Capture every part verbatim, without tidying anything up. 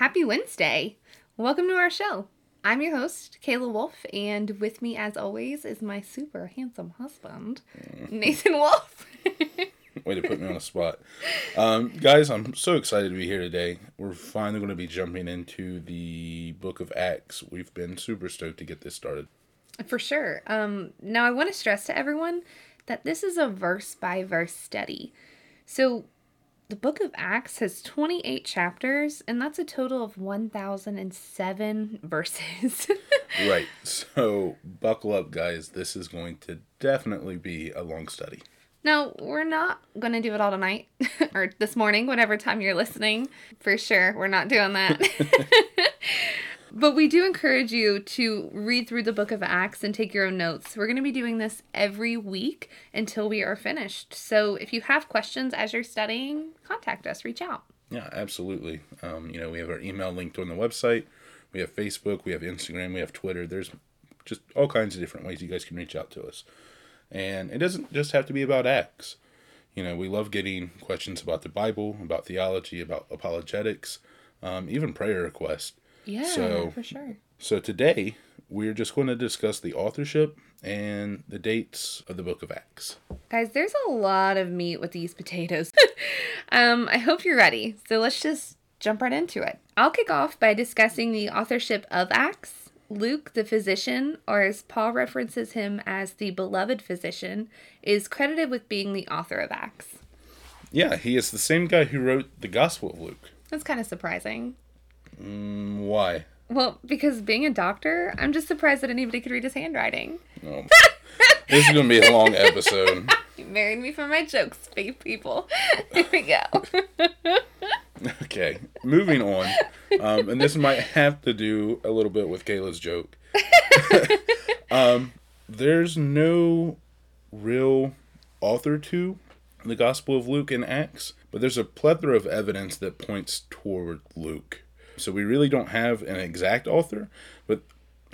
happy Wednesday. Welcome to our show. I'm your host, Kayla Wolf, and with me, as always, is my super handsome husband, mm. Nathan Wolf. Way to put me on the spot. Um, guys, I'm so excited to be here today. We're finally going to be jumping into the Book of Acts. We've been super stoked to get this started. For sure. Um, now, I want to stress to everyone that this is a verse-by-verse study. So, the Book of Acts has twenty-eight chapters, and that's a total of one thousand seven verses. Right. So, buckle up, guys. This is going to definitely be a long study. Now, we're not going to do it all tonight, or this morning, whatever time you're listening. For sure, we're not doing that. But we do encourage you to read through the Book of Acts and take your own notes. We're going to be doing this every week until we are finished. So if you have questions as you're studying, contact us, reach out. Yeah, absolutely. Um, you know, we have our email linked on the website. We have Facebook, we have Instagram, we have Twitter. There's just all kinds of different ways you guys can reach out to us. And it doesn't just have to be about Acts. You know, we love getting questions about the Bible, about theology, about apologetics, um, even prayer requests. Yeah, so, for sure. So today, we're just going to discuss the authorship and the dates of the Book of Acts. Guys, there's a lot of meat with these potatoes. um, I hope you're ready. So let's just jump right into it. I'll kick off by discussing the authorship of Acts. Luke, the physician, or as Paul references him as the beloved physician, is credited with being the author of Acts. Yeah, he is the same guy who wrote the Gospel of Luke. That's kind of surprising. Mm, why? Well, because being a doctor, I'm just surprised that anybody could read his handwriting. Oh. This is going to be a long episode. You married me for my jokes, faith people. Here we go. Okay, moving on. Um, and this might have to do a little bit with Kayla's joke. um, there's no real author to the Gospel of Luke and Acts, but there's a plethora of evidence that points toward Luke. So we really don't have an exact author, but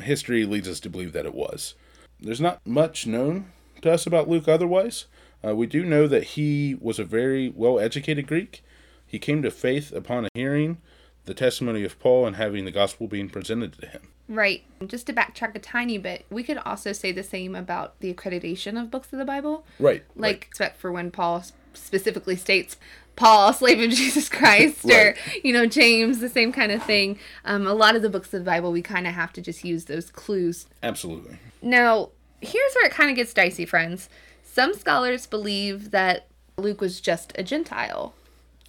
history leads us to believe that it was. There's not much known to us about Luke otherwise. Uh, we do know that he was a very well-educated Greek. He came to faith upon hearing the testimony of Paul and having the gospel being presented to him. Right. Just to backtrack a tiny bit, we could also say the same about the accreditation of books of the Bible. Right. Like, right. Except for when Paul specifically states, Paul, slave of Jesus Christ, right. Or, you know, James, the same kind of thing. Um, a lot of the books of the Bible, we kind of have to just use those clues. Absolutely. Now, here's where it kind of gets dicey, friends. Some scholars believe that Luke was just a Gentile.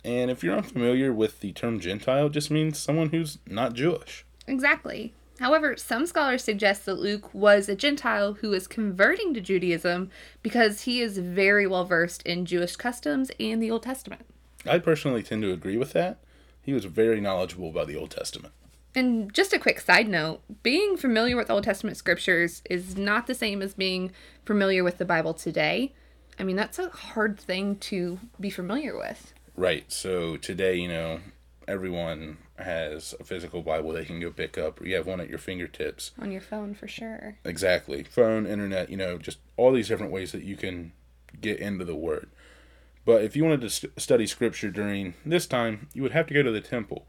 And if you're unfamiliar with the term Gentile, it just means someone who's not Jewish. Exactly. However, some scholars suggest that Luke was a Gentile who is converting to Judaism because he is very well versed in Jewish customs and the Old Testament. I personally tend to agree with that. He was very knowledgeable about the Old Testament. And just a quick side note, being familiar with Old Testament scriptures is not the same as being familiar with the Bible today. I mean, that's a hard thing to be familiar with. Right, so today, you know, everyone has a physical Bible they can go pick up, or you have one at your fingertips. On your phone, for sure. Exactly. Phone, internet, you know, just all these different ways that you can get into the Word. But if you wanted to st- study Scripture during this time, you would have to go to the temple.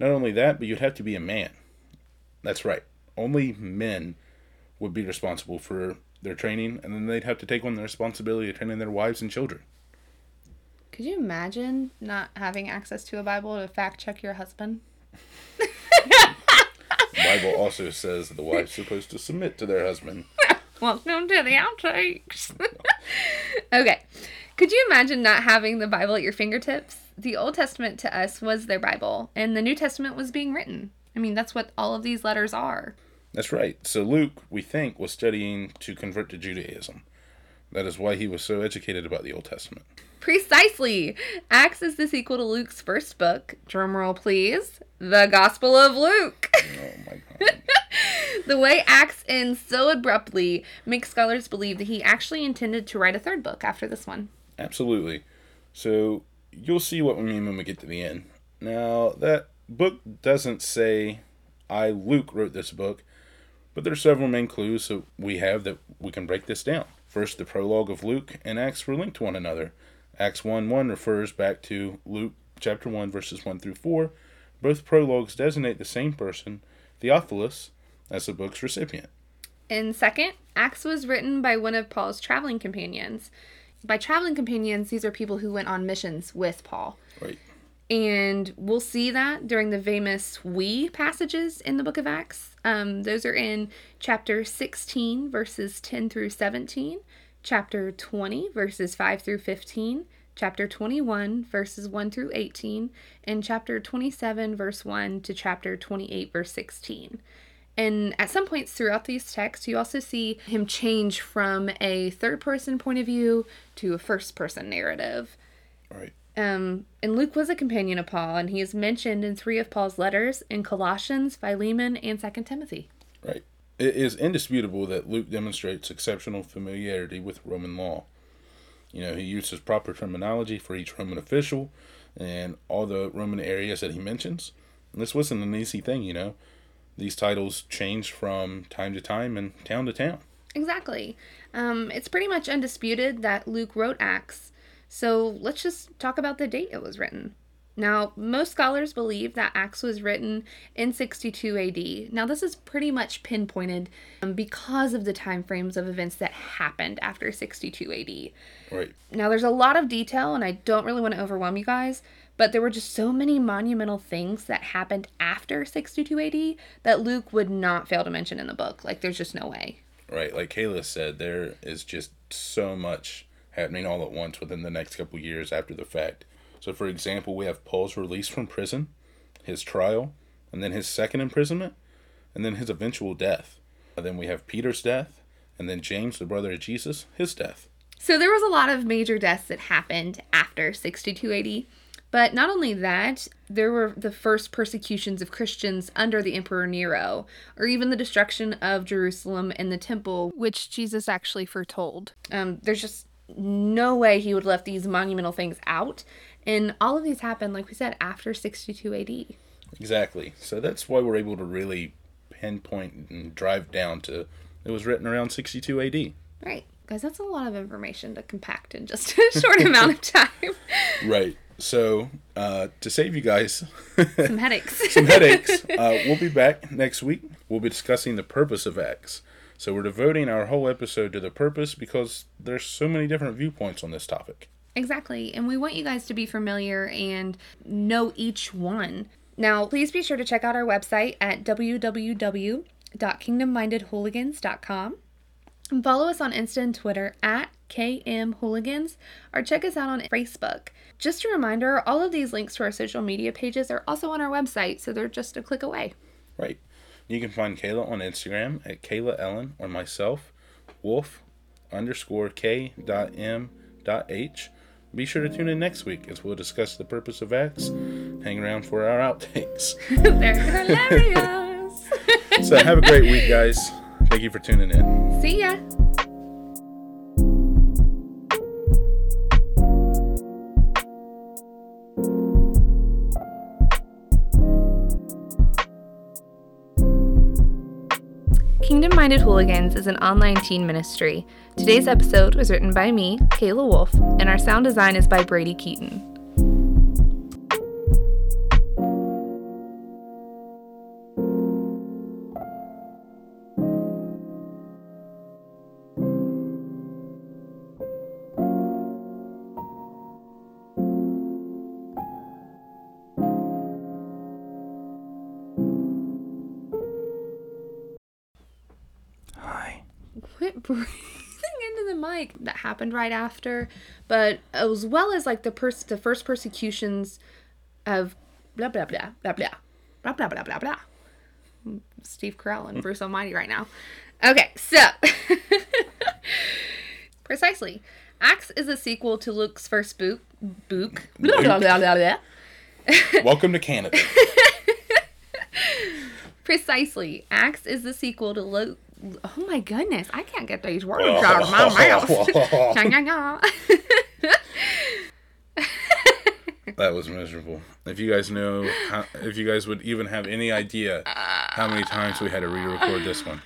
Not only that, but you'd have to be a man. That's right. Only men would be responsible for their training, and then they'd have to take on the responsibility of training their wives and children. Could you imagine not having access to a Bible to fact check your husband? The Bible also says that the wife's supposed to submit to their husband. Welcome to the outtakes. Okay. Could you imagine not having the Bible at your fingertips? The Old Testament to us was their Bible, and the New Testament was being written. I mean, that's what all of these letters are. That's right. So Luke, we think, was studying to convert to Judaism. That is why he was so educated about the Old Testament. Precisely. Acts is the sequel to Luke's first book, drumroll please, the Gospel of Luke. Oh my God. The way Acts ends so abruptly makes scholars believe that he actually intended to write a third book after this one. Absolutely. So you'll see what we mean when we get to the end. Now, that book doesn't say, I, Luke, wrote this book, but there are several main clues that we have that we can break this down. First, the prologue of Luke and Acts were linked to one another. Acts one one refers back to Luke chapter one, verses one through four, Both prologues designate the same person, Theophilus, as the book's recipient. And second, Acts was written by one of Paul's traveling companions. By traveling companions, these are people who went on missions with Paul. Right. And we'll see that during the famous we passages in the book of Acts. Um, those are in chapter sixteen, verses ten through seventeen, chapter twenty, verses five through fifteen, chapter twenty-one, verses one through eighteen, and chapter twenty-seven, verse one to chapter twenty-eight, verse sixteen. And at some points throughout these texts, you also see him change from a third-person point of view to a first-person narrative. Right. Um, and Luke was a companion of Paul, and he is mentioned in three of Paul's letters, in Colossians, Philemon, and Second Timothy. Right. It is indisputable that Luke demonstrates exceptional familiarity with Roman law. You know, he uses proper terminology for each Roman official and all the Roman areas that he mentions. And this wasn't an easy thing, you know. These titles change from time to time and town to town. Exactly. Um, it's pretty much undisputed that Luke wrote Acts, so let's just talk about the date it was written. Now, most scholars believe that Acts was written in sixty-two A D. Now, this is pretty much pinpointed um, because of the time frames of events that happened after sixty-two A D. Right. Now, there's a lot of detail, and I don't really want to overwhelm you guys, but there were just so many monumental things that happened after sixty-two A D that Luke would not fail to mention in the book. Like, there's just no way. Right. Like Kayla said, there is just so much happening all at once within the next couple years after the fact. So, for example, we have Paul's release from prison, his trial, and then his second imprisonment, and then his eventual death. And then we have Peter's death, and then James, the brother of Jesus, his death. So there was a lot of major deaths that happened after sixty-two A D. But not only that, there were the first persecutions of Christians under the Emperor Nero, or even the destruction of Jerusalem and the temple, which Jesus actually foretold. Um, there's just no way he would have left these monumental things out. And all of these happened, like we said, after sixty-two A D. Exactly. So that's why we're able to really pinpoint and drive down to it was written around sixty-two A D. Right. Guys, that's a lot of information to compact in just a short amount of time. Right. So, uh, to save you guys some headaches, some headaches, uh, we'll be back next week. We'll be discussing the purpose of Acts. So we're devoting our whole episode to the purpose because there's so many different viewpoints on this topic. Exactly. And we want you guys to be familiar and know each one. Now, please be sure to check out our website at w w w dot kingdom minded hooligans dot com. And follow us on Insta and Twitter at K M Hooligans, or check us out on Facebook. Just a reminder, all of these links to our social media pages are also on our website, so they're just a click away. Right. You can find Kayla on Instagram at Kayla Ellen, or myself, Wolf underscore K dot M dot H. Be sure to tune in next week as we'll discuss the purpose of Acts. Hang around for our outtakes. They're hilarious. So have a great week, guys. Thank you for tuning in. See ya. Kingdom Minded Hooligans is an online teen ministry. Today's episode was written by me, Kayla Wolf, and our sound design is by Brady Keaton. Breathing into the mic that happened right after, but as well as like the pers- the first persecutions of blah blah blah blah blah blah blah blah blah blah. Steve Carell and Bruce Almighty right now. Okay, so precisely, Acts is a sequel to Luke's first book. Book. Blah, blah, blah, blah, blah. Welcome to Canada. Precisely, Acts is the sequel to Luke. Oh my goodness, I can't get these words oh, out of my mouth. Oh, oh, oh. That was miserable. If you guys know, how, if you guys would even have any idea how many times we had to re-record this one.